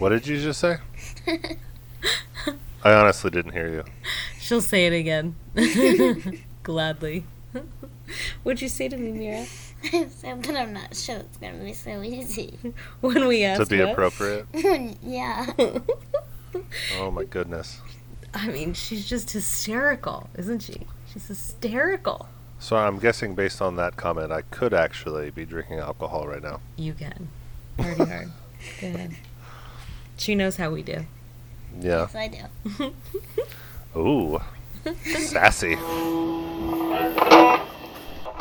What did you just say? I honestly didn't hear you. She'll say it again. Gladly. What'd you say to me, Mira? I said, but I'm not sure it's going to be so easy. When we asked to be what? Appropriate? Yeah. Oh, my goodness. I mean, she's just hysterical, isn't she? She's hysterical. So I'm guessing based on that comment, I could actually be drinking alcohol right now. You can. Pretty hard. Go ahead. She knows how we do. Yeah. Yes, I do. Ooh. Sassy.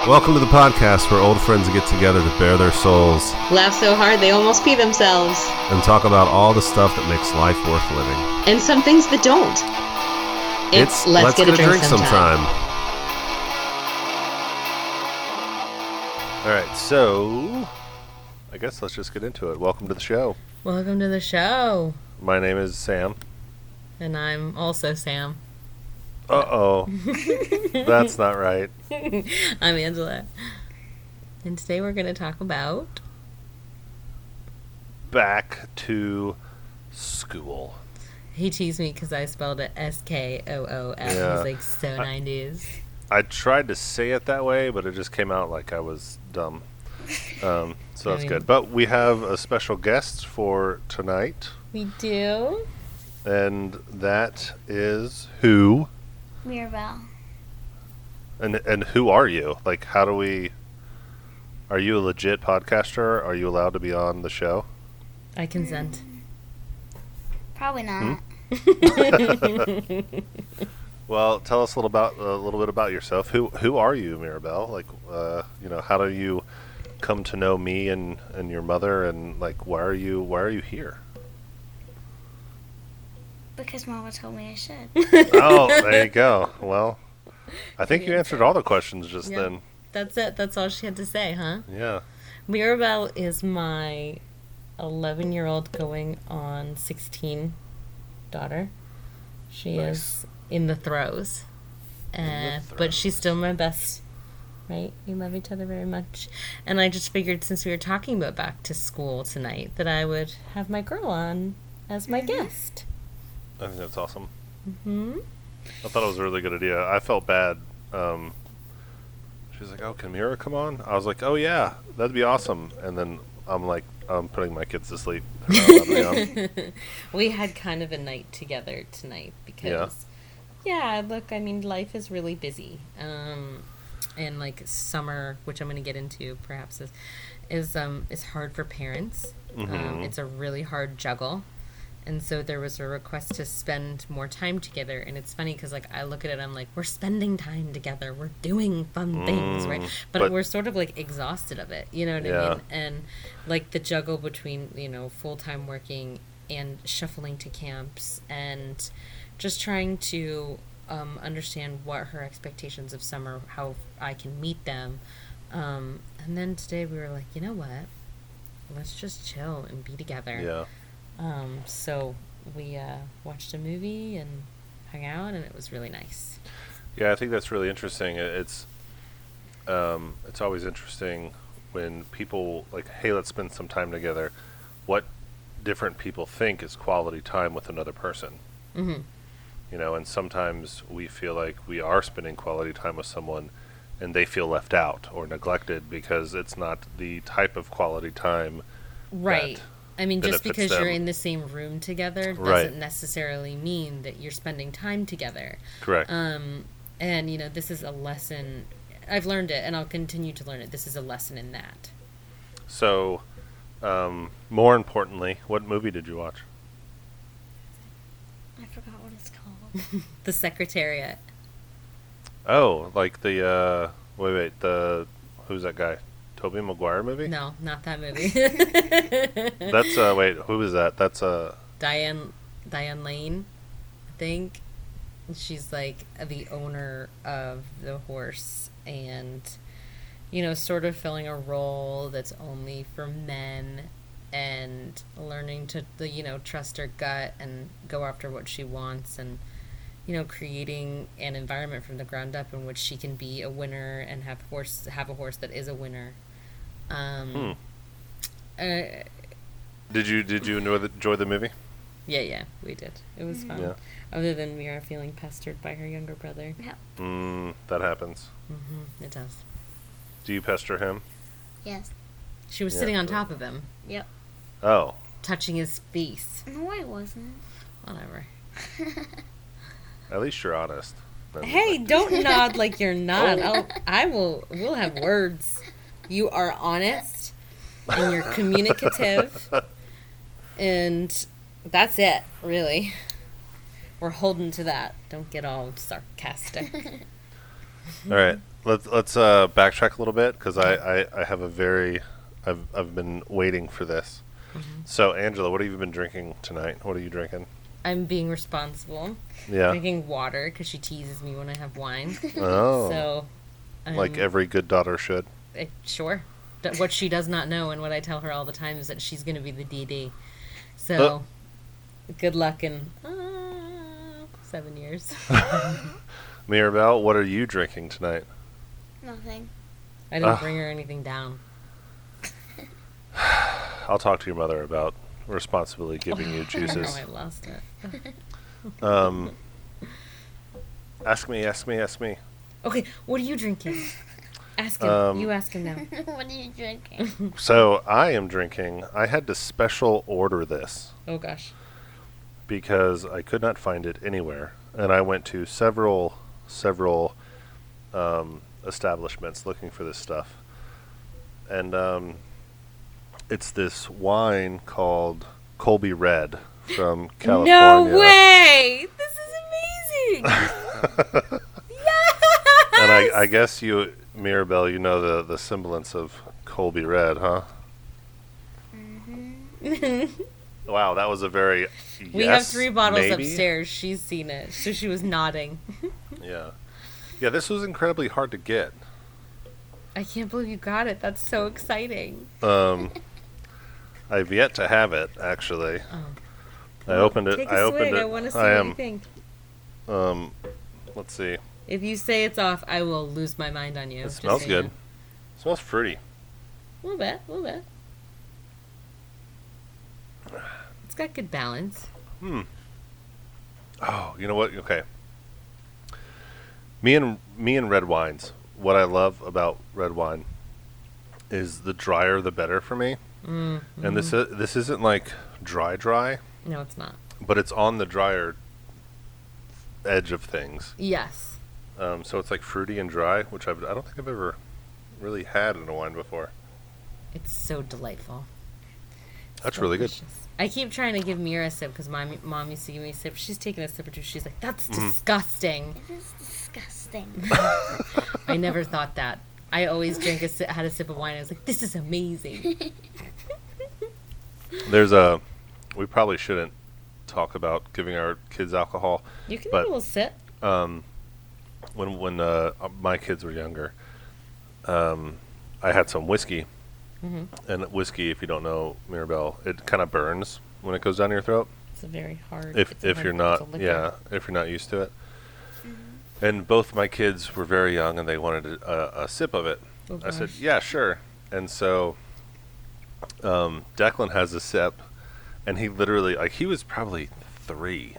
Welcome to the podcast where old friends get together to bare their souls, laugh so hard they almost pee themselves, and talk about all the stuff that makes life worth living. And some things that don't. It's let's get a drink sometime. Alright, so I guess let's just get into it. Welcome to the show. Welcome to the show. My name is Sam. And I'm also Sam. Uh-oh. That's not right. I'm Angela. And today we're going to talk about... Back to School. He teased me because I spelled it S-K-O-O-L. Yeah. It was like so 90s. I tried to say it that way, but it just came out like I was dumb. So that's good. But we have a special guest for tonight. We do. And that is who? Mirabelle. And who are you? Like, how do we... Are you a legit podcaster? Are you allowed to be on the show? I consent. Probably not. Well, tell us a little bit about yourself. Who are you, Mirabelle? Like, how do you come to know me and your mother? And like, why are you here? Because Mama told me I should. Oh, there you go. Well, I think you answered all the questions just then. That's it. That's all she had to say, huh? Yeah. Mirabelle is my 11-year-old going on 16 daughter. She is in the throes. But she's still my best, right? We love each other very much. And I just figured since we were talking about back to school tonight that I would have my girl on as my guest. I think that's awesome. Mm-hmm. I thought it was a really good idea. I felt bad. She was like, oh, can Mira come on? I was like, oh, yeah, that'd be awesome. And then I'm like, I'm putting my kids to sleep. We had kind of a night together tonight because, look, I mean, life is really busy. And, like, summer, which I'm going to get into perhaps, is hard for parents. Mm-hmm. It's a really hard juggle. And so there was a request to spend more time together. And it's funny because, like, I look at it, I'm like, we're spending time together. We're doing fun things, right? But we're sort of, like, exhausted of it. You know what I mean? And, like, the juggle between, you know, full-time working and shuffling to camps and just trying to understand what her expectations of summer, how I can meet them. And then today we were like, you know what? Let's just chill and be together. Yeah. So we watched a movie and hung out, and it was really nice. Yeah, I think that's really interesting. It's always interesting when people like, hey, let's spend some time together. What different people think is quality time with another person. Mm-hmm. You know, and sometimes we feel like we are spending quality time with someone, and they feel left out or neglected because it's not the type of quality time. Right. I mean, just because you're in the same room together doesn't necessarily mean that you're spending time together. Correct. And, you know, this is a lesson. I've learned it, and I'll continue to learn it. This is a lesson in that. So, more importantly, what movie did you watch? I forgot what it's called. The Secretariat. Oh, like the, who's that guy? Tobey Maguire movie? No, not that movie. That's who is that? That's Diane Lane, I think. She's like the owner of the horse, and you know, sort of filling a role that's only for men, and learning to trust her gut and go after what she wants, and you know, creating an environment from the ground up in which she can be a winner and have a horse that is a winner. Did you enjoy the movie? Yeah, we did. It was fun. Yeah. Other than we are feeling pestered by her younger brother. Yeah. That happens. Mm-hmm. It does. Do you pester him? Yes. She was sitting on top of him. Yep. Oh. Touching his face. No, I wasn't. Whatever. At least you're honest. Hey, don't nod like you're not. Oh. We'll have words. You are honest, and you're communicative, and that's it, really. We're holding to that. Don't get all sarcastic. All right, let's backtrack a little bit, because I have I've been waiting for this. Mm-hmm. So, Angela, what have you been drinking tonight? What are you drinking? I'm being responsible. Yeah. Drinking water, because she teases me when I have wine. Oh. So, like every good daughter should. Sure. What she does not know, and what I tell her all the time, is that she's going to be the DD. So, good luck in 7 years. Mirabelle, what are you drinking tonight? Nothing. I didn't bring her anything down. I'll talk to your mother about responsibly giving you juices. I lost it. Ask me. Okay, what are you drinking? Ask him. You ask him now. What are you drinking? So I had to special order this. Oh, gosh. Because I could not find it anywhere. And I went to several establishments looking for this stuff. And it's this wine called Colby Red from California. No way! This is amazing! Yes! And I guess you... Mirabelle, you know the semblance of Colby Red, huh? Mm-hmm. Wow, that was a very we have 3 bottles upstairs. She's seen it, so she was nodding. Yeah, this was incredibly hard to get. I can't believe you got it. That's so exciting. I've yet to have it, actually. Oh. I opened it. I want to see what you think. Let's see. If you say it's off, I will lose my mind on you. It smells good. It smells fruity. A little bit. It's got good balance. Oh, you know what? Okay. Me and red wines. What I love about red wine is the drier the better for me. Mm-hmm. And this isn't like dry. No, it's not. But it's on the drier edge of things. Yes. So it's like fruity and dry, which I don't think I've ever really had in a wine before. It's so delightful. That's so really delicious. Good. I keep trying to give Mira a sip because my mom used to give me a sip. She's taking a sip or two. She's like, that's disgusting. It is disgusting. I never thought that. I always had a sip of wine. I was like, this is amazing. We probably shouldn't talk about giving our kids alcohol. You can have a little sip. When my kids were younger, I had some whiskey. Mm-hmm. And whiskey, if you don't know, Mirabelle, it kind of burns when it goes down your throat. It's a very hard. If you're not used to it. Mm-hmm. And both my kids were very young, and they wanted a sip of it. Oh, I said, yeah, sure. And so, Declan has a sip, and he literally, like, he was probably 3,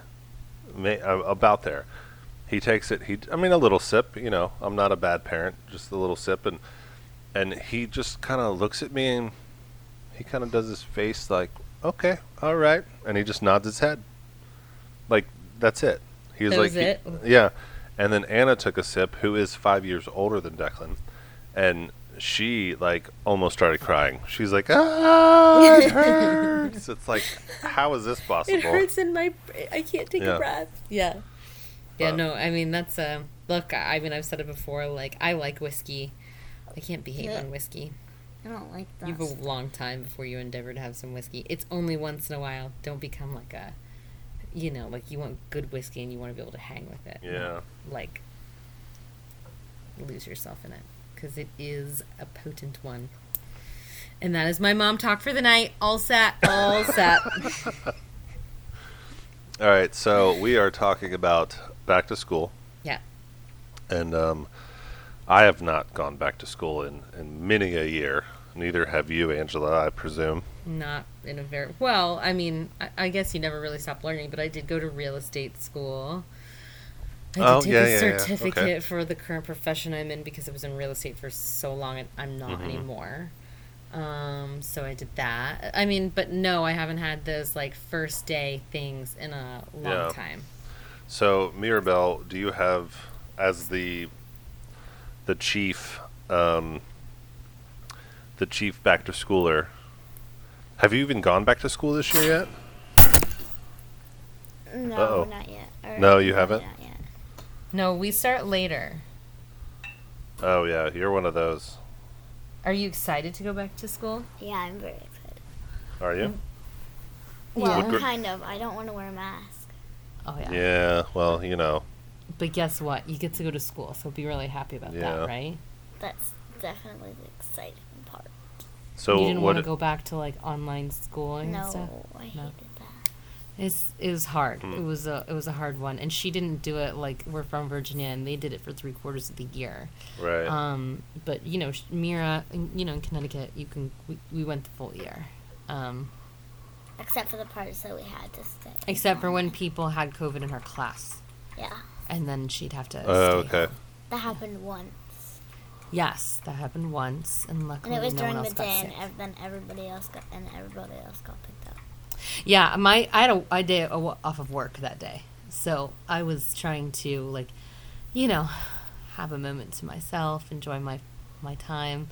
about there. He takes it, a little sip, you know, I'm not a bad parent, just a little sip, and he just kind of looks at me, and he kind of does his face like, okay, all right, and he just nods his head. Like, that's it. That was it? Yeah, and then Anna took a sip, who is 5 years older than Declan, and she, like, almost started crying. She's like, it hurts. It's like, how is this possible? It hurts in my, I can't take a breath. Yeah. Yeah, no, I mean, that's look, I mean, I've said it before, like, I like whiskey. I can't behave on whiskey. I don't like that. You have a long time before you endeavor to have some whiskey. It's only once in a while. Don't become like a, you know, like, you want good whiskey and you want to be able to hang with it. Yeah. Like, lose yourself in it, because it is a potent one. And that is my mom talk for the night. All set. All right, so we are talking about back to school. Yeah. And I have not gone back to school in many a year Neither have you, Angela, I presume. Not in a very... Well, I mean, I guess you never really stopped learning, but I did go to real estate school. I did take a certificate okay. for the current profession I'm in because I was in real estate for so long, and I'm not anymore. So I did that. I mean, but no, I haven't had those, like, first day things in a long time. So, Mirabelle, do you have, as the chief... the chief back to schooler. Have you even gone back to school this year yet? No, not yet. Or no, you haven't? Not yet. No, we start later. Oh, yeah, you're one of those. Are you excited to go back to school? Yeah, I'm very excited. Are you? Well, kind of. I don't want to wear a mask. Oh, yeah. Yeah, well, you know. But guess what? You get to go to school, so be really happy about that, right? That's definitely the exciting part. So you didn't want to go back to like online schooling and stuff? No, I hated that. It was hard. Mm. It was a hard one, and she didn't do it. Like, we're from Virginia, and they did it for 3/4 of the year. Right. But you know, Mira, you know, in Connecticut, you can we went the full year. Except for the parts that we had to stay. Except for when people had COVID in her class. Yeah. And then she'd have to. Oh, okay. Home. That happened once. Yes, that happened once, and luckily no one else got sick. And it was during the day, and then everybody else got picked up. Yeah, I had a day off of work that day, so I was trying to, like, you know, have a moment to myself, enjoy my time.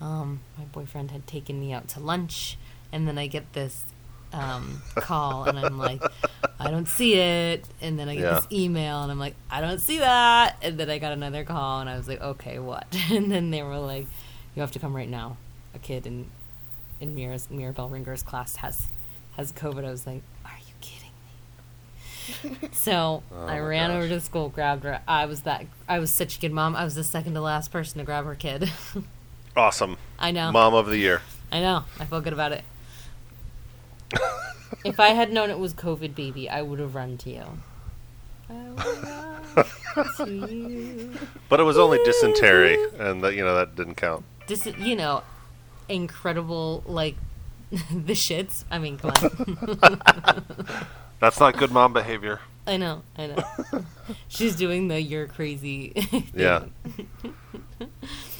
My boyfriend had taken me out to lunch, and then I get this call, and I'm like, I don't see it, and then I get this email, and I'm like, I don't see that, and then I got another call, and I was like, okay, what? And then they were like, you have to come right now. A kid in Mirabelle Ringer's class has COVID. I was like, are you kidding me? So I ran over to the school, grabbed her. I was such a good mom. I was the second to last person to grab her kid. Awesome. I know. Mom of the year. I know. I feel good about it. If I had known it was COVID, baby, I would have run to you. But it was only dysentery, and that, you know, that didn't count. You know, incredible, like, the shits. I mean, come on. That's not good mom behavior. I know. She's doing the you're crazy thing. Yeah.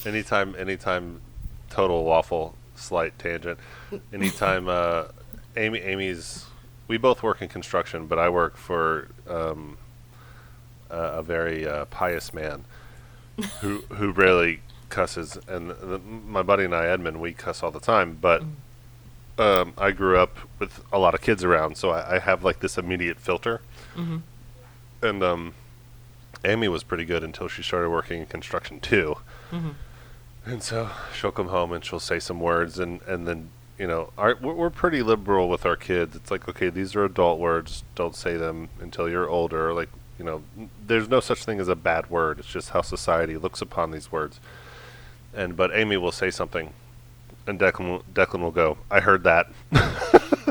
Anytime, total waffle, slight tangent. Anytime, Amy's. We both work in construction, but I work for a very pious man who rarely cusses. And my buddy and I, Edmund, we cuss all the time. But I grew up with a lot of kids around, so I have like this immediate filter. Mm-hmm. And Amy was pretty good until she started working in construction too. Mm-hmm. And so she'll come home and she'll say some words, and then. You know, we're pretty liberal with our kids. It's like, okay, these are adult words. Don't say them until you're older. Like, you know, there's no such thing as a bad word. It's just how society looks upon these words. But Amy will say something, and Declan will go, I heard that.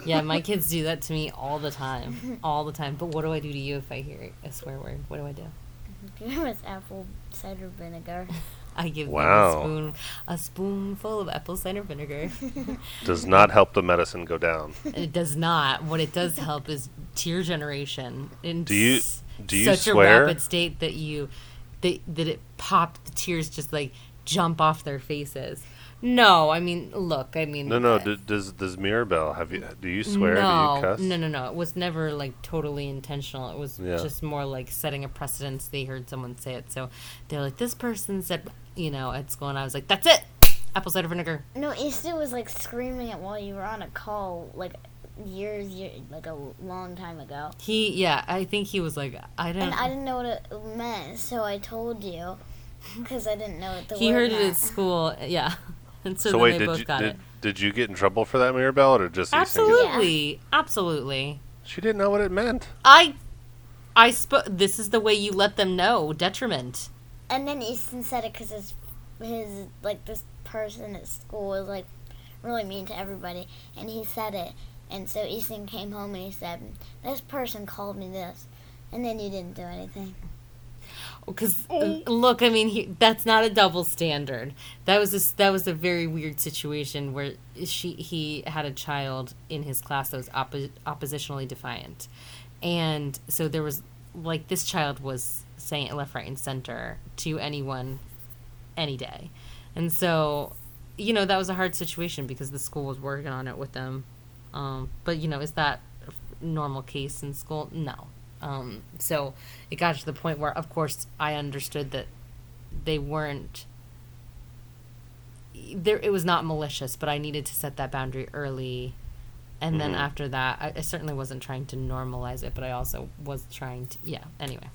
Yeah, my kids do that to me all the time. All the time. But what do I do to you if I hear a swear word? What do I do? Do you remember apple cider vinegar? I give them a spoonful of apple cider vinegar. Does not help the medicine go down. It does not. What it does help is tear generation. In do you such swear? A rapid state that that it popped, the tears just like jump off their faces. No, I mean, look, I mean. No. Does Mirabelle do you swear? No, do you cuss? No. It was never like totally intentional. It was just more like setting a precedence. They heard someone say it, so they're like, this person said, you know, at school, and I was like, that's it, apple cider vinegar. No, Easton was like screaming it while you were on a call, like years, like a long time ago. I think he was like, I don't. And I didn't know what it meant, so I told you because I didn't know what the. He heard it at school, yeah. And so wait, did you get in trouble for that, Mirabelle, or just absolutely? She didn't know what it meant. This is the way you let them know detriment. And then Easton said it because his like this person at school was like really mean to everybody, and he said it, and so Easton came home and he said, "This person called me this," and then you didn't do anything. Because, look, I mean, that's not a double standard. That was a very weird situation where he had a child in his class that was oppositionally defiant. And so there was, like, this child was saying it left, right, and center to anyone, any day. And so, you know, that was a hard situation because the school was working on it with them. But, you know, is that a normal case in school? No. So it got to the point where, of course, I understood that they weren't there. It was not malicious, but I needed to set that boundary early. And then after that, I certainly wasn't trying to normalize it, but I also was trying to, anyway.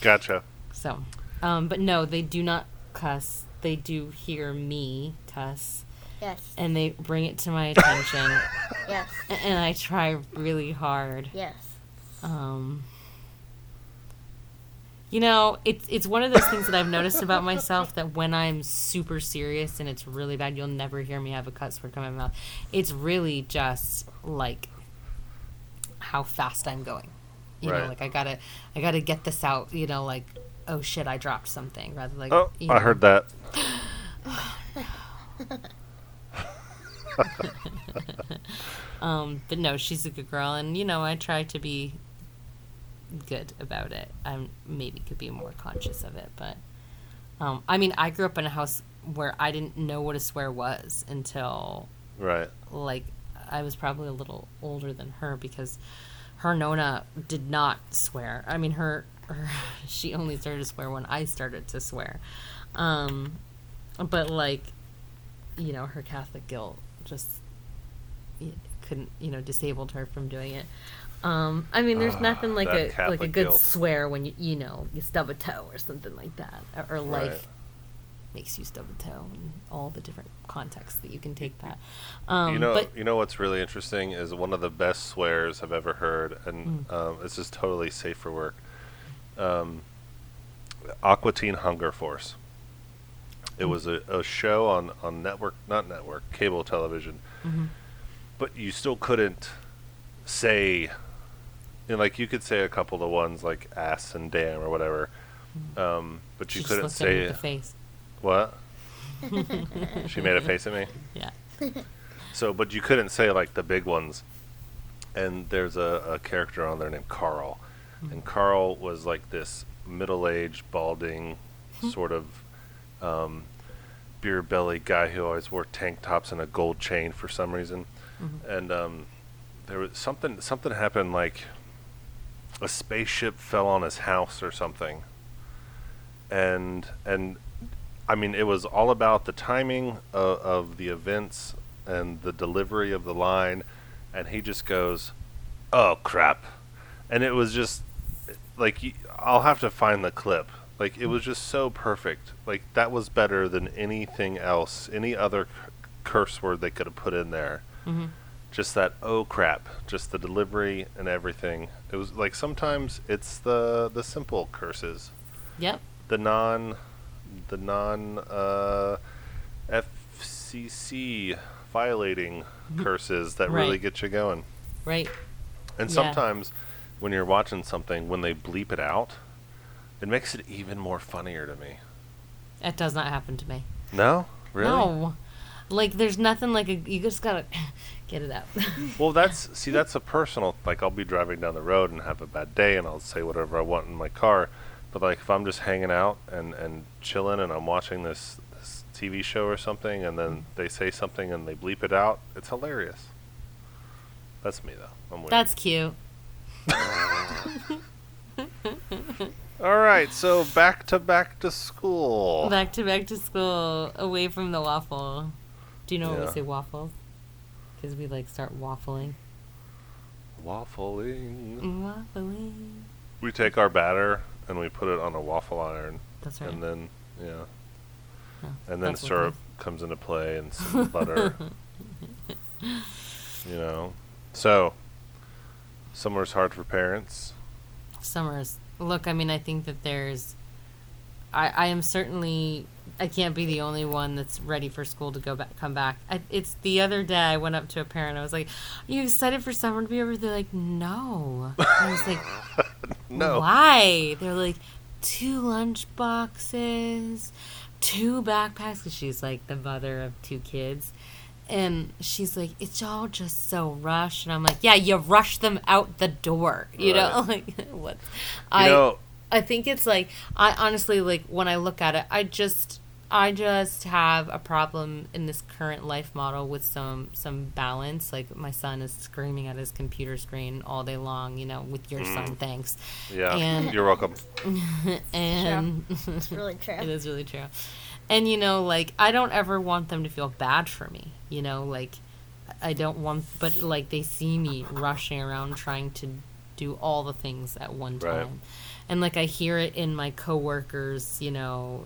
Gotcha. So, but no, they do not cuss. They do hear me cuss. Yes. And they bring it to my attention. Yes. And I try really hard. Yes. You know, it's one of those things that I've noticed about myself that when I'm super serious and it's really bad, you'll never hear me have a cuss word come out of my mouth. It's really just like how fast I'm going. You know, like I gotta get this out. You know, like, oh shit, I dropped something. Rather like, oh, you know. I heard that. But no, she's a good girl, and you know, I try to be good about it. I maybe could be more conscious of it, but I mean, I grew up in a house where I didn't know what a swear was until like I was probably a little older than her, because her Nona did not swear. I mean, she only started to swear when I started to swear, but like, you know, her Catholic guilt just couldn't, you know, disabled her from doing it. I mean, there's nothing like a good guilt. Swear when you know, you stub a toe or something like that, or life makes you stub a toe, and all the different contexts that you can take that. You know what's really interesting is one of the best swears I've ever heard, and this is totally safe for work. Aqua Teen Hunger Force. It was a show on cable television. Mm-hmm. But you still couldn't say, and like you could say a couple of ones like ass and damn or whatever, but she couldn't say the face. What? She made a face at me? Yeah. So, but you couldn't say like the big ones. And there's a character on there named Carl. Mm-hmm. And Carl was like this middle-aged, balding, sort of beer belly guy who always wore tank tops and a gold chain for some reason. Mm-hmm. And there was something happened, like a spaceship fell on his house or something. And I mean, it was all about the timing of the events and the delivery of the line, and he just goes, "Oh crap." And it was just like, I'll have to find the clip. Like, it was just so perfect. Like, that was better than anything else, any other curse word they could have put in there. Mm-hmm. Just that, oh crap, just the delivery and everything. It was like, sometimes it's the simple curses. Yep. The non FCC violating curses that really get you going. Right. And sometimes when you're watching something, when they bleep it out, it makes it even more funnier to me. That does not happen to me. No? Really? No. Like, there's nothing like you just gotta get it out. Well, that's a personal, like, I'll be driving down the road and have a bad day and I'll say whatever I want in my car. But like, if I'm just hanging out and chilling and I'm watching this TV show or something, and then they say something and they bleep it out, it's hilarious. That's me though. I'm weird. That's cute. All right, so back to school. Back to school, away from the waffle. Do you know when we say waffles? Because we, like, start waffling. Waffling. We take our batter and we put it on a waffle iron. That's right. And then, and then syrup comes into play and some butter. You know. So, summer's hard for parents. Summer's. Look, I mean, I think that there's... I am certainly... I can't be the only one that's ready for school to come back. It's the other day I went up to a parent. I was like, "Are you excited for summer to be over?" They're like, "No." I was like, "No. Why?" They're like, two lunch boxes, two backpacks, because she's like the mother of two kids. And she's like, it's all just so rushed. And I'm like, yeah, you rush them out the door. You know, like, what? I think it's like, I honestly, like, when I look at it, I just have a problem in this current life model with some balance. Like, my son is screaming at his computer screen all day long, you know, with your son, thanks. Yeah, and, you're welcome. And it's really true. It is really true. And, you know, like, I don't ever want them to feel bad for me, you know, like, I don't want, but, like, they see me rushing around trying to do all the things at one time. Right. And, like, I hear it in my coworkers, you know,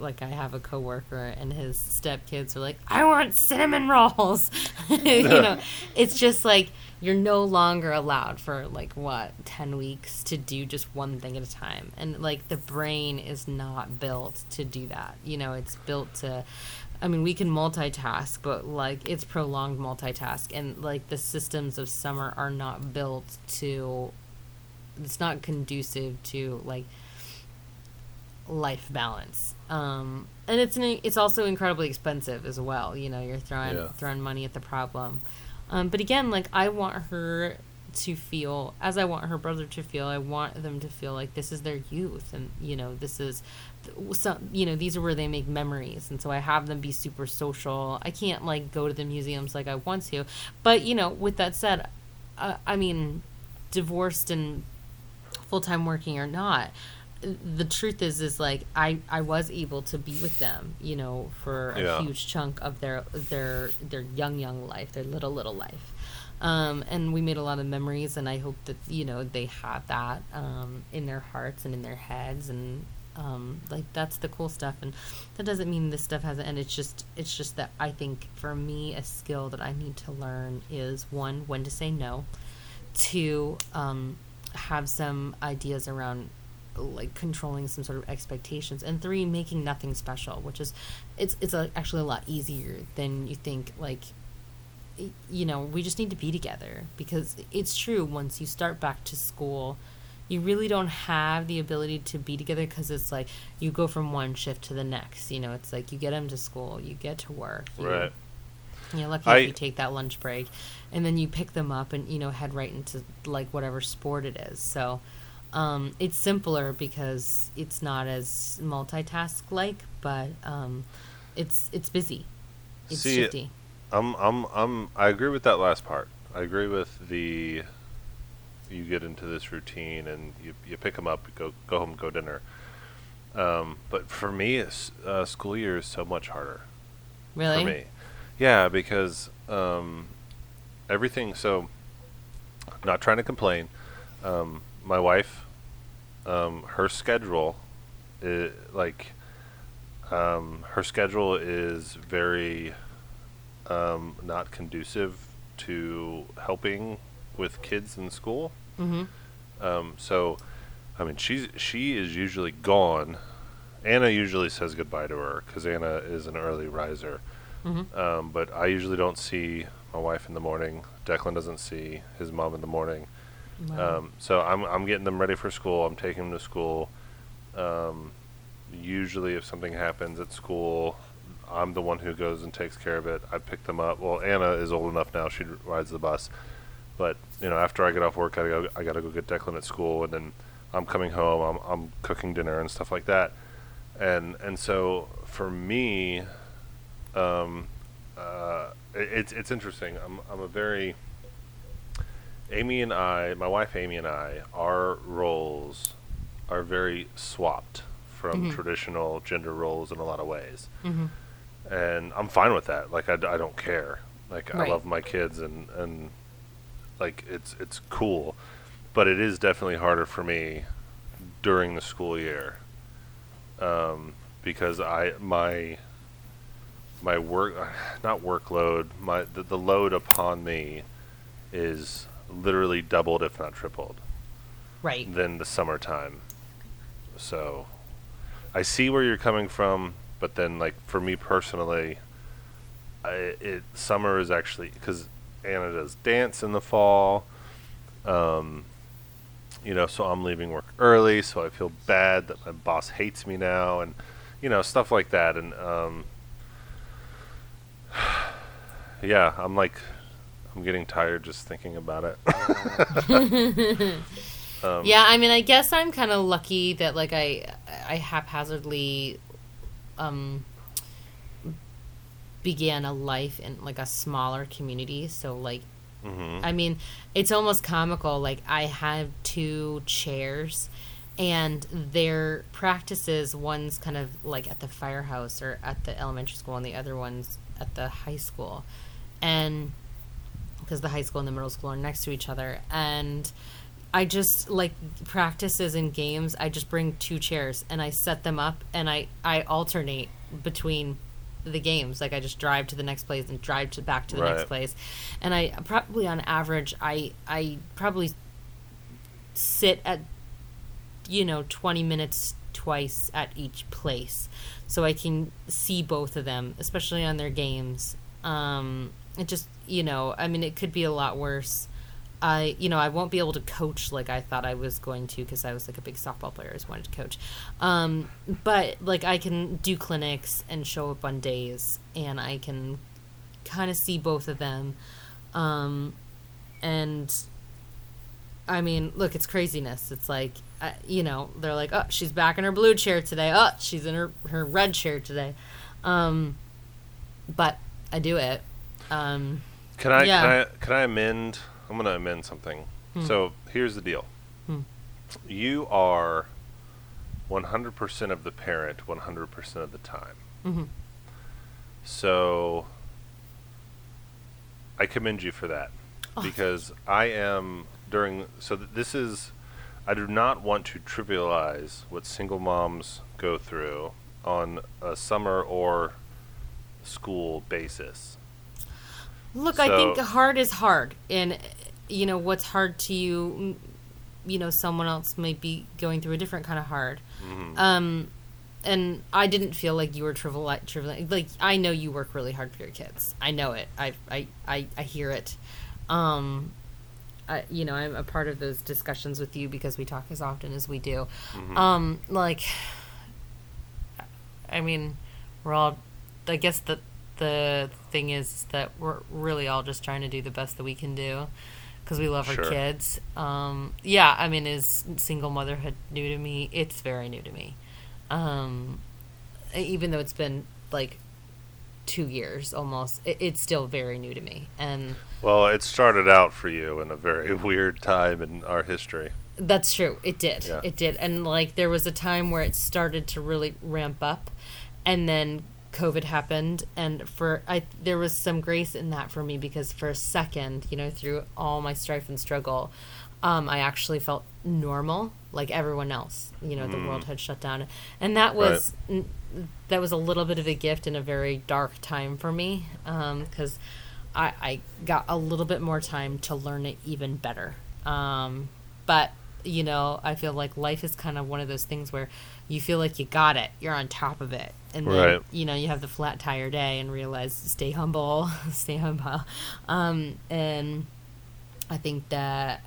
like, I have a coworker and his stepkids are like, I want cinnamon rolls. You know, it's just, like, you're no longer allowed for, like, what, 10 weeks to do just one thing at a time. And, like, the brain is not built to do that. You know, it's built to, I mean, we can multitask, but, like, it's prolonged multitask. And, like, the systems of summer are not built to... It's not conducive to, like, life balance. And it's also incredibly expensive as well. You know, you're throwing money at the problem. But again, like, I want her to feel, as I want her brother to feel, I want them to feel like this is their youth. And, you know, this is, you know, these are where they make memories. And so I have them be super social. I can't, like, go to the museums like I want to. But, you know, with that said, I mean... divorced and full-time working or not, the truth is like I was able to be with them, you know, for a huge chunk of their young life, their little life, and we made a lot of memories, and I hope that, you know, they have that in their hearts and in their heads, and like, that's the cool stuff. And that doesn't mean this stuff hasn't, and it's just that I think for me a skill that I need to learn is, one, when to say no, to have some ideas around, like, controlling some sort of expectations, and 3, making nothing special, which is it's actually a lot easier than you think. Like, you know, we just need to be together, because it's true, once you start back to school, you really don't have the ability to be together, because it's like you go from one shift to the next. You know, it's like you get them to school, you get to work, right? You're lucky if you take that lunch break, and then you pick them up and, you know, head right into, like, whatever sport it is. So it's simpler because it's not as multitask-like, but it's busy. It's shifty. I agree with that last part. I agree with the, you get into this routine and you pick them up, go home, go dinner. But for me, school year is so much harder. Really? For me. Yeah, because everything, so, not trying to complain, my wife, her schedule, her schedule is very not conducive to helping with kids in school. Mm-hmm. So, I mean, she is usually gone. Anna usually says goodbye to her, because Anna is an early riser. Mm-hmm. But I usually don't see my wife in the morning. Declan doesn't see his mom in the morning. Wow. So I'm getting them ready for school. I'm taking them to school. Usually if something happens at school, I'm the one who goes and takes care of it. I pick them up. Well, Anna is old enough now, she rides the bus. But, you know, after I get off work, I gotta go get Declan at school, and then I'm coming home. I'm cooking dinner and stuff like that. And so for me, it's interesting. I'm a very, my wife Amy and I, our roles are very swapped from traditional gender roles in a lot of ways. Mm-hmm. And I'm fine with that. Like, I don't care. Like, right. I love my kids and like, it's cool, but it is definitely harder for me during the school year. Because my work, not workload, the load upon me is literally doubled, if not tripled, right, than the summertime. So I see where you're coming from, but then, like, for me personally, summer is actually, because Anna does dance in the fall, you know, so I'm leaving work early, so I feel bad that my boss hates me now, and, you know, stuff like that. And, yeah, I'm like, I'm getting tired just thinking about it. Yeah, I mean, I guess I'm kind of lucky that, like, I haphazardly began a life in, like, a smaller community. So, like, mm-hmm. I mean, it's almost comical. Like, I have two chairs, and their practices, one's kind of, like, at the firehouse or at the elementary school, and the other one's at the high school. And because the high school and the middle school are next to each other. And I just, like, practices and games, I just bring two chairs and I set them up, and I alternate between the games. Like, I just drive to the next place and drive to back to the next place. And I probably, on average, I probably sit at, you know, 20 minutes twice at each place, so I can see both of them, especially on their games. It just, you know, I mean, it could be a lot worse. I won't be able to coach like I thought I was going to, because I was like a big softball player. I just wanted to coach. But, like, I can do clinics and show up on days, and I can kind of see both of them. And, I mean, look, it's craziness. It's like, you know, they're like, oh, she's back in her blue chair today. Oh, she's in her red chair today. But I do it. Can I amend? I'm going to amend something. So here's the deal. You are 100% of the parent 100% of the time. Mm-hmm. So I commend you for that, because I am I do not want to trivialize what single moms go through on a summer or school basis. Look, so, I think hard is hard, and, you know, what's hard to you, you know, someone else may be going through a different kind of hard. Mm-hmm. And I didn't feel like you were trivial. Like, I know you work really hard for your kids. I know it. I hear it. You know, I'm a part of those discussions with you because we talk as often as we do. Mm-hmm. Like, I mean, we're all, I guess the thing is that we're really all just trying to do the best that we can do because we love our kids. Yeah, I mean, is single motherhood new to me? It's very new to me. Even though it's been like 2 years almost, it's still very new to me. And well, it started out for you in a very weird time in our history. That's true. It did. Yeah. It did. And, like, there was a time where it started to really ramp up, and then COVID happened, and there was some grace in that for me, because for a second, you know, through all my strife and struggle, I actually felt normal, like everyone else. You know, the world had shut down, and that was that was a little bit of a gift in a very dark time for me, because I got a little bit more time to learn it even better. But, you know, I feel like life is kind of one of those things where you feel like you got it, you're on top of it. And then, you know, you have the flat tire day and realize, stay humble. And I think that,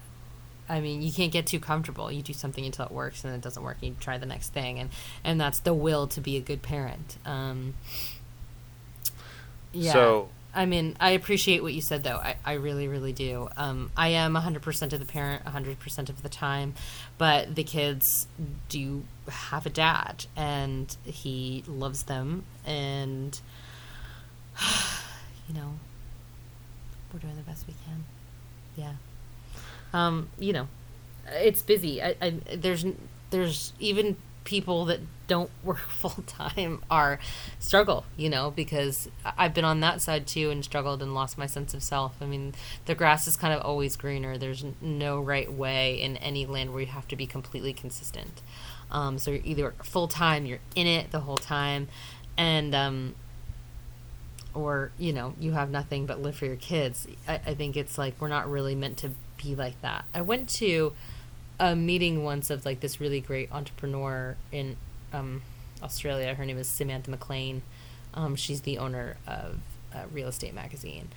I mean, you can't get too comfortable. You do something until it works, and it doesn't work, you try the next thing. And that's the will to be a good parent. Yeah. So, I mean, I appreciate what you said, though. I really, really do. I am 100% of the parent 100% of the time, but the kids do have a dad, and he loves them, and, you know, we're doing the best we can. Yeah. You know, it's busy. There's even people that don't work full time struggle, you know, because I've been on that side too and struggled and lost my sense of self. I mean, the grass is kind of always greener. There's no right way in any land where you have to be completely consistent. So you're either full time, you're in it the whole time, and or, you know, you have nothing but live for your kids. I think it's like we're not really meant to be like that. I went to a meeting once of, like, this really great entrepreneur in Australia. Her name is Samantha McLean. She's the owner of Real Estate Magazine,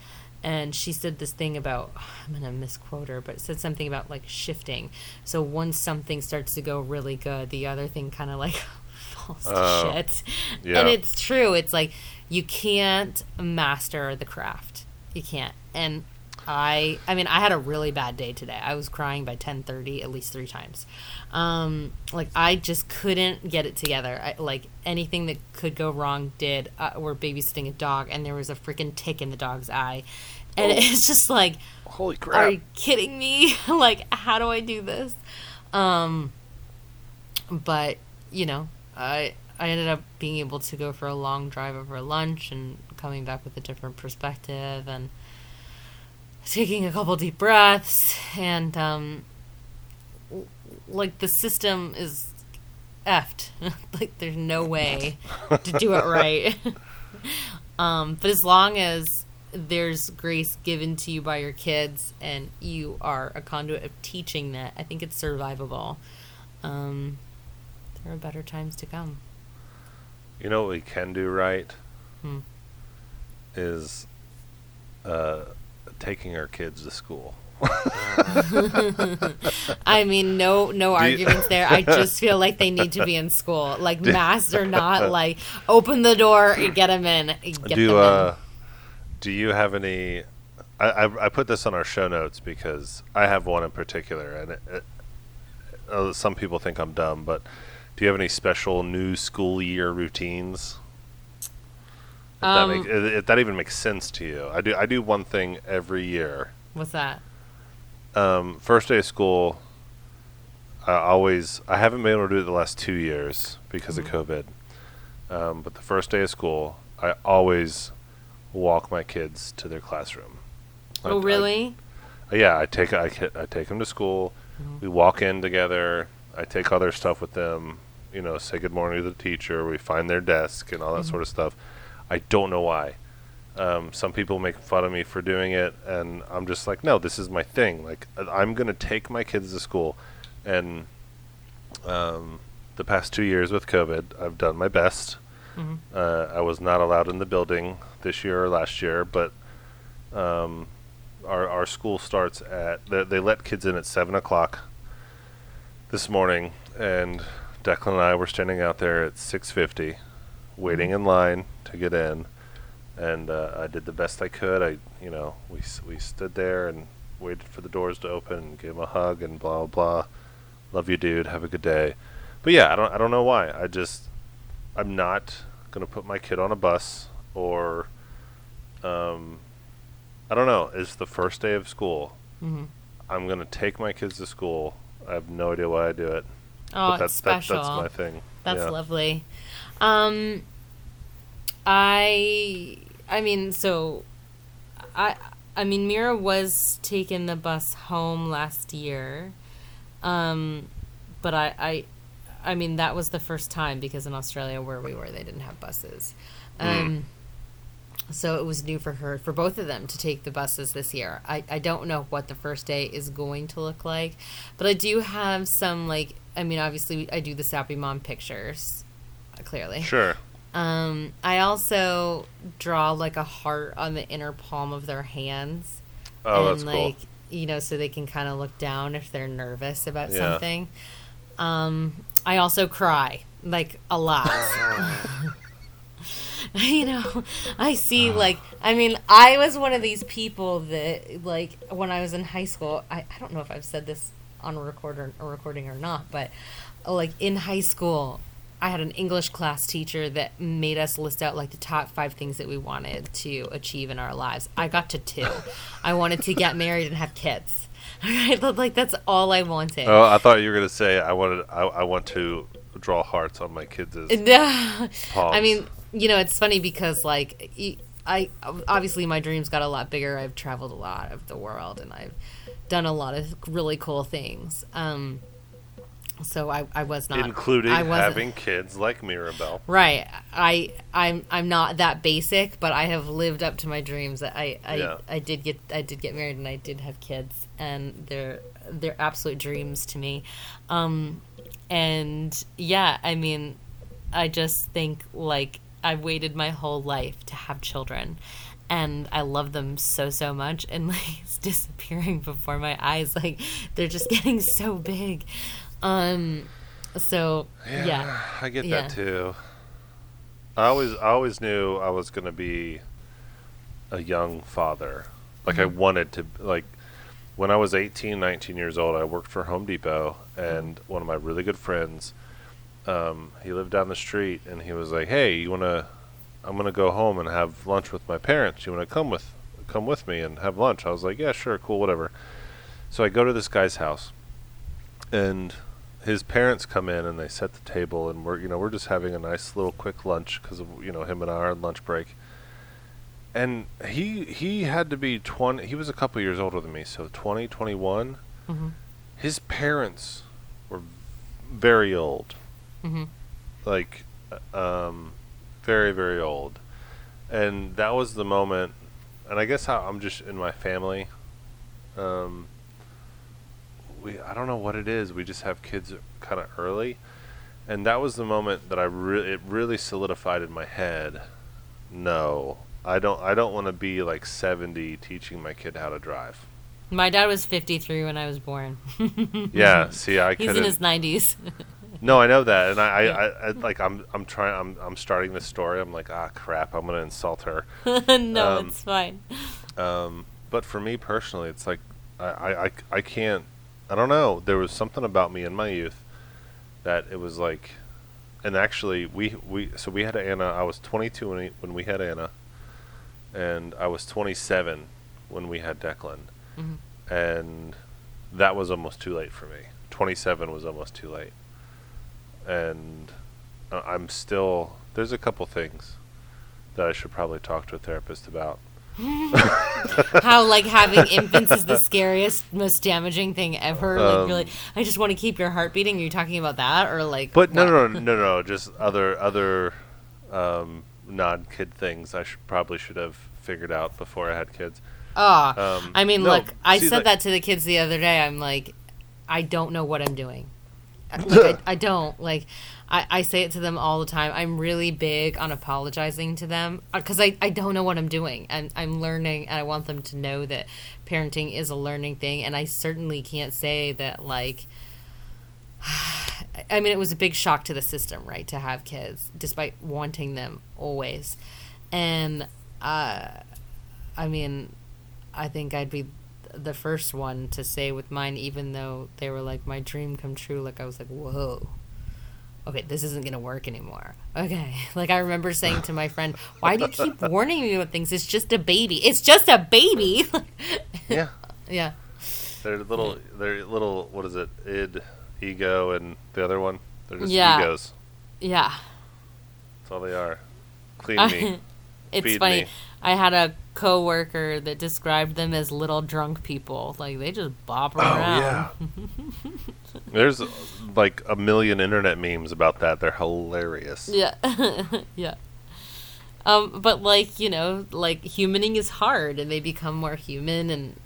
And she said this thing about, I'm going to misquote her, but it said something about like shifting. So once something starts to go really good, the other thing kind of like falls to shit. Yeah. And it's true. It's like you can't master the craft. You can't. And I mean, I had a really bad day today. I was crying by 10:30 at least 3 times. Like, I just couldn't get it together. Like, anything that could go wrong did. We're babysitting a dog, and there was a freaking tick in the dog's eye. And it's just like, holy crap. Are you kidding me? Like, how do I do this? But, you know, I ended up being able to go for a long drive over lunch and coming back with a different perspective and taking a couple deep breaths, and like, the system is effed. Like, there's no way to do it right. But as long as there's grace given to you by your kids and you are a conduit of teaching that, I think it's survivable. There are better times to come. You know what we can do right? Is taking our kids to school. I mean, no arguments there. I just feel like they need to be in school, like, masked or not. Like, open the door and get them in. Do you have any? I put this on our show notes because I have one in particular, and some people think I'm dumb, but do you have any special new school year routines? If that even makes sense to you. I do one thing every year. What's that? First day of school, I haven't been able to do it the last 2 years because of COVID. But the first day of school, I always walk my kids to their classroom. Oh, really? I take them to school. Mm-hmm. We walk in together. I take all their stuff with them. You know, say good morning to the teacher. We find their desk and all that sort of stuff. I don't know why. Some people make fun of me for doing it, and I'm just like, no, this is my thing. Like, I'm going to take my kids to school, and the past 2 years with COVID, I've done my best. Mm-hmm. I was not allowed in the building this year or last year, but our school starts at... They let kids in at 7 o'clock this morning, and Declan and I were standing out there at 6:50 waiting in line to get in, and I did the best I could. We stood there and waited for the doors to open and gave him a hug and blah, blah, blah. Love you, dude. Have a good day. But yeah, I don't know why. I'm not going to put my kid on a bus, or I don't know. It's the first day of school. Mm-hmm. I'm going to take my kids to school. I have no idea why I do it. Oh, but it's special. That's my thing. That's lovely. I mean, Mira was taking the bus home last year. But I mean, that was the first time, because in Australia where we were, they didn't have buses. So it was new for her, for both of them, to take the buses this year. I don't know what the first day is going to look like, but I do have some, like, I mean, obviously I do the sappy mom pictures, clearly. Sure. I also draw like a heart on the inner palm of their hands. Oh, and that's like, cool. You know, so they can kind of look down if they're nervous about something. I also cry, like, a lot. You know, I see, like, I mean, I was one of these people that, like, when I was in high school, I don't know if I've said this on a recording or not, but, like, in high school, I had an English class teacher that made us list out, like, the top 5 things that we wanted to achieve in our lives. I got to 2. I wanted to get married and have kids. All right? Like, that's all I wanted. Oh, I thought you were going to say I want to draw hearts on my kids' palms. I mean, you know, it's funny because, like, I obviously my dreams got a lot bigger. I've traveled a lot of the world, and I've done a lot of really cool things. So I was not, including having kids like Mirabelle. Right. I'm not that basic, but I have lived up to my dreams. I did get married, and I did have kids, and they're absolute dreams to me. And yeah, I mean, I just think, like, I've waited my whole life to have children, and I love them so much, and like it's disappearing before my eyes, like they're just getting so big. So yeah, I get that too. I always knew I was gonna be a young father. Like, I wanted to, like, when I was 18, 19 years old, I worked for Home Depot, and one of my really good friends, he lived down the street, and he was like, "Hey, I'm gonna go home and have lunch with my parents. You wanna come with me and have lunch?" I was like, "Yeah, sure, cool, whatever." So I go to this guy's house, and his parents come in and they set the table, and we're just having a nice little quick lunch because him and I are on lunch break. And he had to be 20. He was a couple years older than me, so 20, 21. Mm-hmm. His parents were very old, mm-hmm. like very, very old. And that was the moment. And I guess how I'm just in my family. I don't know what it is. We just have kids kind of early, and that was the moment that it really solidified in my head. No. I don't want to be like 70 teaching my kid how to drive. My dad was 53 when I was born. Yeah, see, I couldn't. He's in his 90s. No, I know that, and I'm starting this story. I'm like, crap, I'm gonna insult her. No, it's fine. But for me personally, it's like I can't. I don't know. There was something about me in my youth that it was like, and actually we had Anna. I was 22 when we had Anna. And I was 27 when we had Declan. Mm-hmm. And that was almost too late for me. 27 was almost too late. And I'm still... There's a couple things that I should probably talk to a therapist about. How, like, having infants is the scariest, most damaging thing ever. Like, really, I just want to keep your heart beating. Are you talking about that? Or, like... But no. Just other non-kid things I should have figured out before I had kids. I mean, look, I said that to the kids the other day. I'm like, I don't know what I'm doing. Like, I don't. Like, I say it to them all the time. I'm really big on apologizing to them because I don't know what I'm doing. And I'm learning, and I want them to know that parenting is a learning thing. And I certainly can't say that, like... I mean, it was a big shock to the system, right, to have kids, despite wanting them always. And, I mean, I think I'd be the first one to say with mine, even though they were, like, my dream come true, like, I was like, whoa. Okay, this isn't going to work anymore. Okay. Like, I remember saying to my friend, why do you keep warning me about things? It's just a baby. It's just a baby. Yeah. Yeah. They're little, what is it, ego, and the other one, they're just egos. Yeah, that's all they are. Clean me. It's feed funny. Me. I had a coworker that described them as little drunk people. Like, they just bop around. Yeah. There's like a million internet memes about that. They're hilarious. Yeah, yeah. But like, like, humaning is hard, and they become more human, and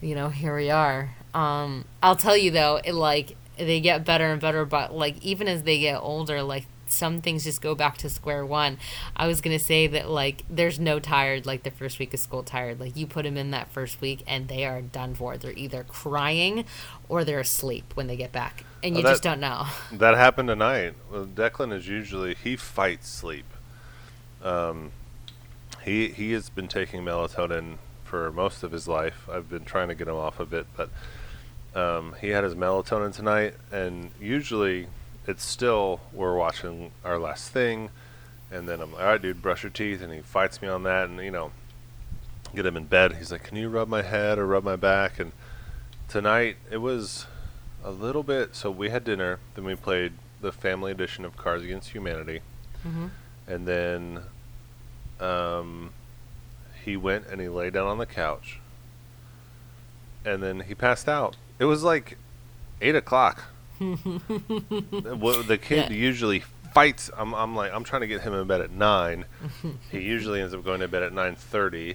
here we are. I'll tell you though, they get better and better, but, like, even as they get older, like, some things just go back to square one. I was going to say that, like, there's no tired, like, the first week of school tired. Like, you put them in that first week, and they are done for. They're either crying or they're asleep when they get back, and you just don't know. That happened tonight. Well, Declan is usually, he fights sleep. He has been taking melatonin for most of his life. I've been trying to get him off of it, but... he had his melatonin tonight, and usually it's still, we're watching Our Last Thing, and then I'm like, all right, dude, brush your teeth, and he fights me on that, and, get him in bed. He's like, can you rub my head or rub my back? And tonight it was a little bit, so we had dinner, then we played the family edition of Cars Against Humanity, mm-hmm. and then he went and he lay down on the couch, and then he passed out. It was like 8:00. The kid usually fights. I'm like, I'm trying to get him in bed at 9. He usually ends up going to bed at 9:30,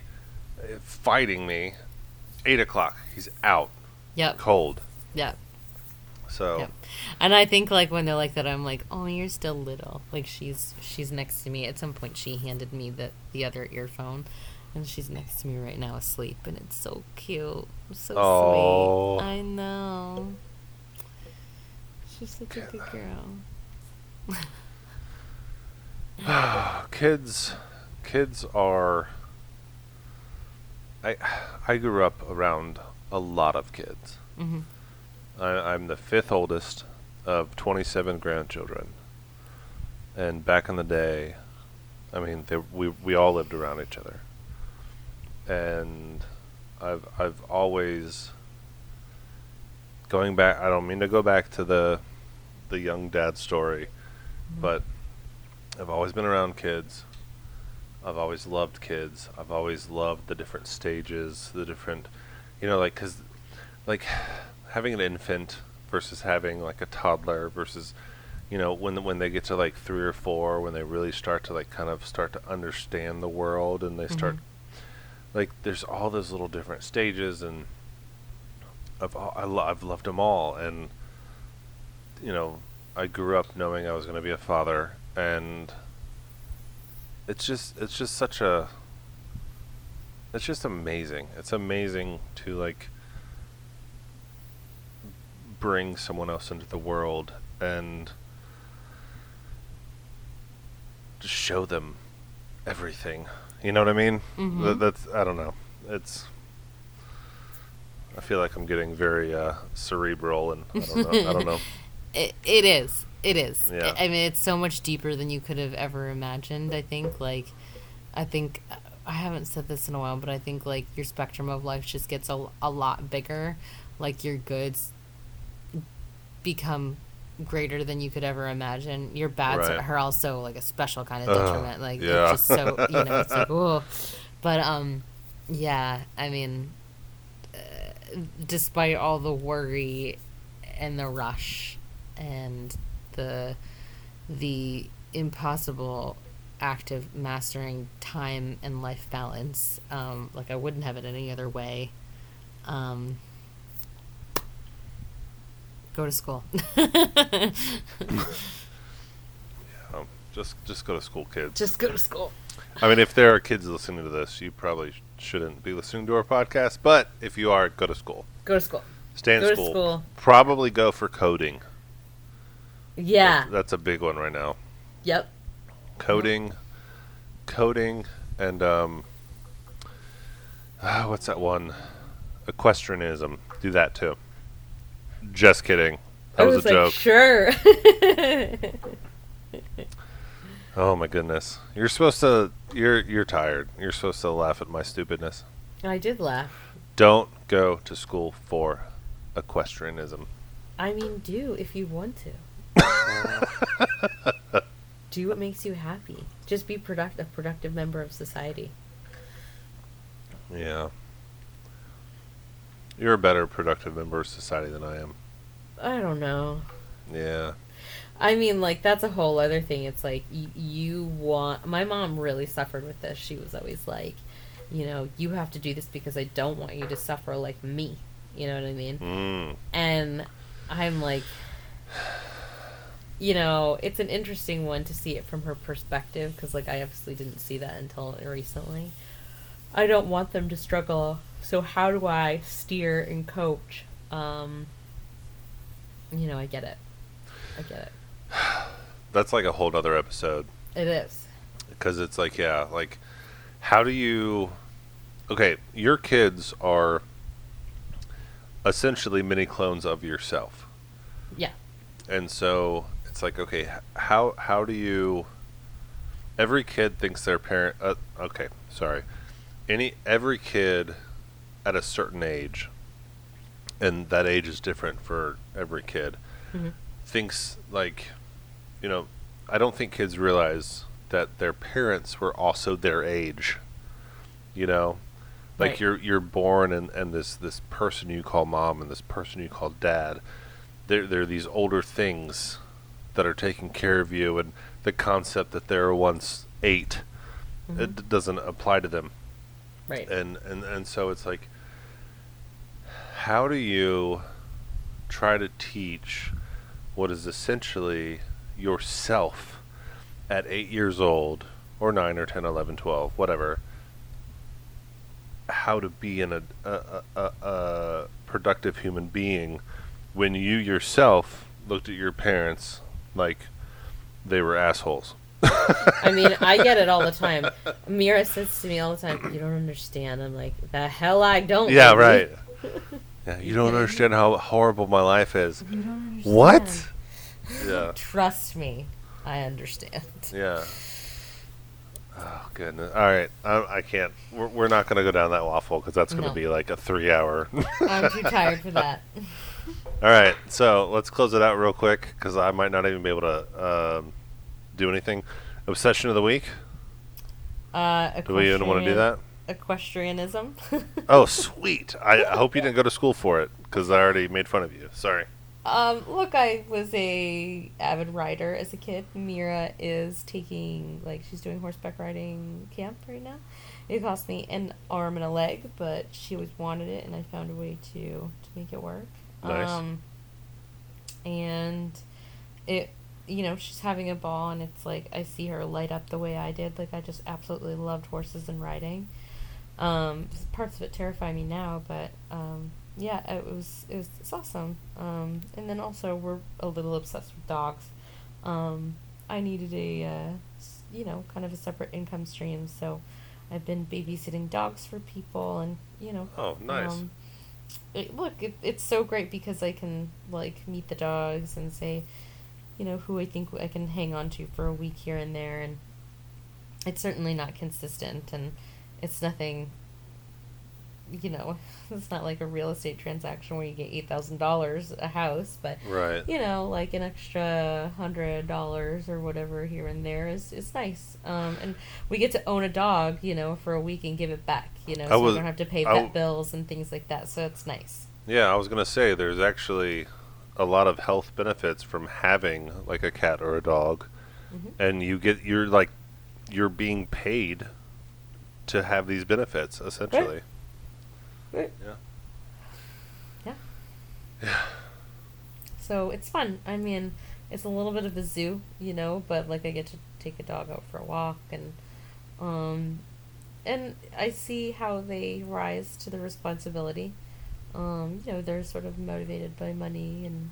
fighting me. 8:00. He's out. Yep. Cold. Yep. So. Yep. And I think, like, when they're like that, I'm like, oh, you're still little. Like, she's next to me. At some point, she handed me the other earphone. And she's next to me right now asleep, and it's so cute. So aww. Sweet. I know. She's such a good girl. Kids are... I grew up around a lot of kids. Mm-hmm. I'm the fifth oldest of 27 grandchildren. And back in the day, I mean, we all lived around each other. And I've always going back. I don't mean to go back to the young dad story, mm-hmm. but I've always been around kids. I've always loved kids. I've always loved the different stages, the different, because having an infant versus having like a toddler versus, when they get to like 3 or 4, when they really start to kind of start to understand the world, and they mm-hmm. start. Like, there's all those little different stages, and I've loved them all. And, I grew up knowing I was going to be a father, and it's just such a, it's just amazing. It's amazing to, bring someone else into the world and just show them everything. You know what I mean? Mm-hmm. That's I don't know. It's. I feel like I'm getting very cerebral, and I don't know. It is. It is. Yeah. I mean, it's so much deeper than you could have ever imagined. I think, I haven't said this in a while, but I think your spectrum of life just gets a lot bigger. Your goods become greater than you could ever imagine. Your bads right. are also a special kind of detriment. Yeah. It's just so it's ooh. But despite all the worry and the rush and the impossible act of mastering time and life balance, I wouldn't have it any other way. Go to school. Yeah, just go to school, kids. Just go to school. I mean, if there are kids listening to this, you probably shouldn't be listening to our podcast. But if you are, go to school. Go to school. Stay in school. Probably go for coding. Yeah. That's a big one right now. Yep. Coding, and what's that one? Equestrianism. Do that too. Just kidding. That was a joke. Sure. Oh my goodness. You're supposed to. You're tired. You're supposed to laugh at my stupidness. I did laugh. Don't go to school for equestrianism. I mean, do if you want to. Do what makes you happy. Just be a productive member of society. Yeah. You're a better productive member of society than I am. I don't know. Yeah. I mean, that's a whole other thing. It's you want... My mom really suffered with this. She was always you have to do this because I don't want you to suffer like me. You know what I mean? Mm. And I'm it's an interesting one to see it from her perspective, because, I obviously didn't see that until recently. I don't want them to struggle... So how do I steer and coach? I get it. That's a whole other episode. It is. Because it's how do you... Okay, your kids are essentially mini clones of yourself. Yeah. And so it's okay, how do you... Every kid thinks their parent... Every kid... at a certain age, and that age is different for every kid, mm-hmm. thinks I don't think kids realize that their parents were also their age, right. you're born and this person you call mom and this person you call dad, they're these older things that are taking care of you, and the concept that they were once 8, mm-hmm. it doesn't apply to them. Right. And so it's how do you try to teach what is essentially yourself at 8 years old, or 9 or 10, 11, 12, whatever, how to be a productive human being when you yourself looked at your parents like they were assholes. I mean, I get it all the time. Mira says to me all the time, "You don't understand." I'm like, "The hell I don't." Yeah, right. Yeah, you don't understand how horrible my life is. You don't understand. What? Yeah. Trust me, I understand. Yeah. Oh goodness! All right, I can't. We're not going to go down that waffle because that's going to be like a 3-hour. I'm too tired for that. All right, so let's close it out real quick because I might not even be able to do anything. Obsession of the week. Do we even want to do that? Equestrianism. Oh, sweet! I hope you didn't go to school for it because I already made fun of you. Sorry. Look, I was a avid rider as a kid. Mira is she's doing horseback riding camp right now. It cost me an arm and a leg, but she always wanted it, and I found a way to make it work. Nice. And it, she's having a ball, and it's like I see her light up the way I did. Like, I just absolutely loved horses and riding. Parts of it terrify me now, but yeah, it's awesome. And then also we're a little obsessed with dogs. I needed a, kind of a separate income stream. So I've been babysitting dogs for people and, Oh, nice. It's so great because I can meet the dogs and say, who I think I can hang on to for a week here and there. And it's certainly not consistent and it's nothing... it's not like a real estate transaction where you get $8,000 a house, but right. An extra $100 or whatever here and there is nice. And we get to own a dog, for a week and give it back, so we don't have to pay vet bills and things like that. So it's nice. Yeah, I was gonna say there's actually a lot of health benefits from having a cat or a dog, and you're being paid to have these benefits essentially. Right. Right. Yeah. So it's fun. I mean, it's a little bit of a zoo, but I get to take a dog out for a walk and I see how they rise to the responsibility. They're sort of motivated by money and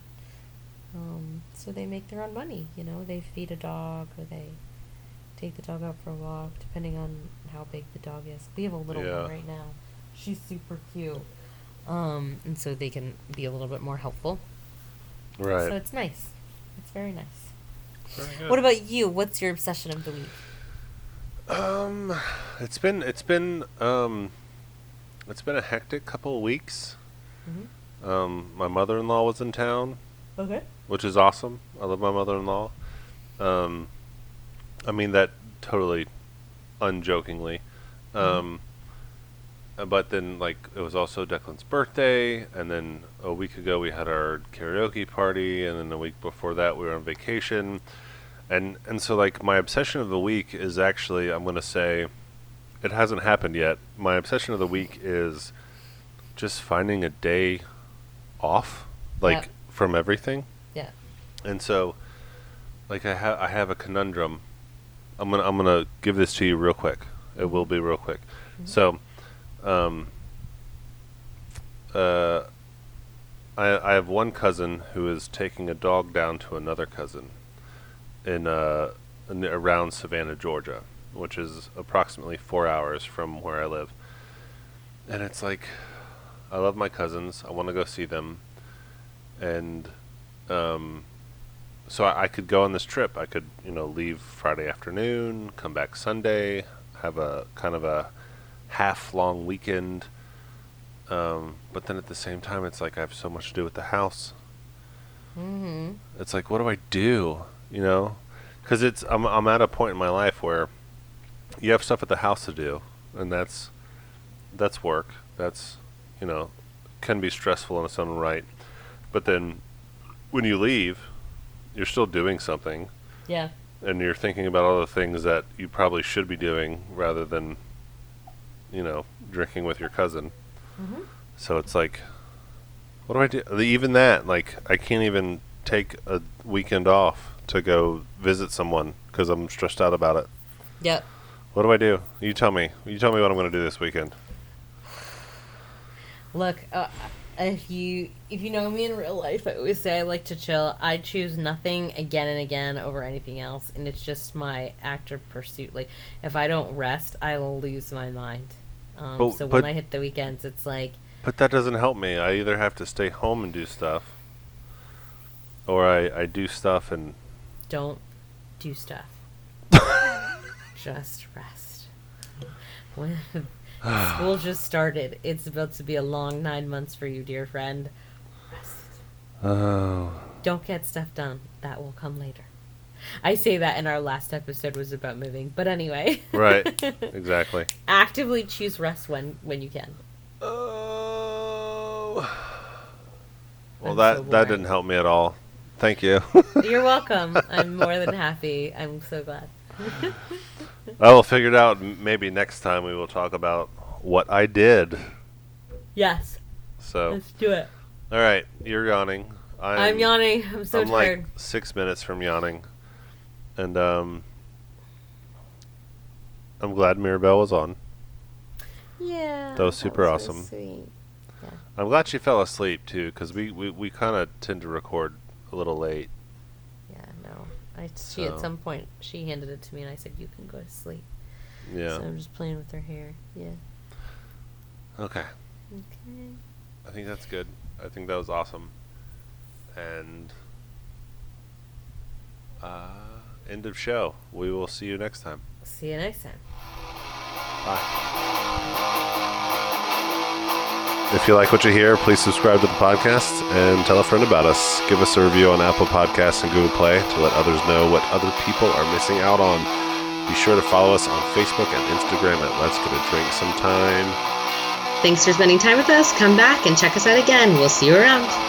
so they make their own money, they feed a dog or they take the dog out for a walk depending on how big the dog is. We have a little one right now. She's super cute. And so they can be a little bit more helpful. Right. So it's nice. It's very nice. Very good. What about you? What's your obsession of the week? It's been a hectic couple of weeks. Mm-hmm. My mother-in-law was in town. Okay. Which is awesome. I love my mother-in-law. I mean that totally unjokingly. Mm-hmm. But then, it was also Declan's birthday, and then a week ago we had our karaoke party, and then a week before that we were on vacation. And so, my obsession of the week is actually, I'm going to say, it hasn't happened yet. My obsession of the week is just finding a day off, from everything. Yeah. And so, I have a conundrum. I'm gonna give this to you real quick. It will be real quick. Mm-hmm. So... I have one cousin who is taking a dog down to another cousin around Savannah, Georgia, which is approximately 4 hours from where I live. And it's I love my cousins. I want to go see them. And, so I could go on this trip. I could, leave Friday afternoon, come back Sunday, have a kind of a half long weekend, but then at the same time it's I have so much to do with the house. Mm-hmm. It's what do I do, because I'm at a point in my life where you have stuff at the house to do, and that's work, that's can be stressful in its own right, but then when you leave you're still doing something. Yeah. And you're thinking about all the things that you probably should be doing rather than drinking with your cousin. Mm-hmm. So it's what do I do? Even that, I can't even take a weekend off to go visit someone because I'm stressed out about it. Yep. What do I do? You tell me what I'm going to do this weekend. Look, if you know me in real life, I always say I like to chill. I choose nothing again and again over anything else, and it's just my active pursuit. Like, if I don't rest, I will lose my mind. When I hit the weekends, it's like... But that doesn't help me. I either have to stay home and do stuff, or I do stuff and... Don't do stuff. Just rest. When... School just started. It's about to be a long 9 months for you, dear friend. Rest. Oh. Don't get stuff done. That will come later. I say that in our last episode was about moving, but anyway. Right. Exactly. Actively choose rest when you can. Oh. Well, that didn't help me at all. Thank you. You're welcome. I'm more than happy. I'm so glad. I will figure it out. Maybe next time we will talk about what I did. Yes. So let's do it. All right, you're yawning. I'm yawning. I'm so tired. I'm like 6 minutes from yawning, and I'm glad Mirabelle was on. Yeah. That was super awesome. Sweet. Yeah. I'm glad she fell asleep too, because we kind of tend to record a little late. She at some point she handed it to me and I said, you can go to sleep. Yeah. So I'm just playing with her hair. Yeah. Okay. I think that's good. I think that was awesome. And end of show. We will see you next time. See you next time. Bye. If you like what you hear, please subscribe to the podcast and tell a friend about us. Give us a review on Apple Podcasts and Google Play to let others know what other people are missing out on. Be sure to follow us on Facebook and Instagram at Let's Get a Drink Sometime. Thanks for spending time with us. Come back and check us out again. We'll see you around.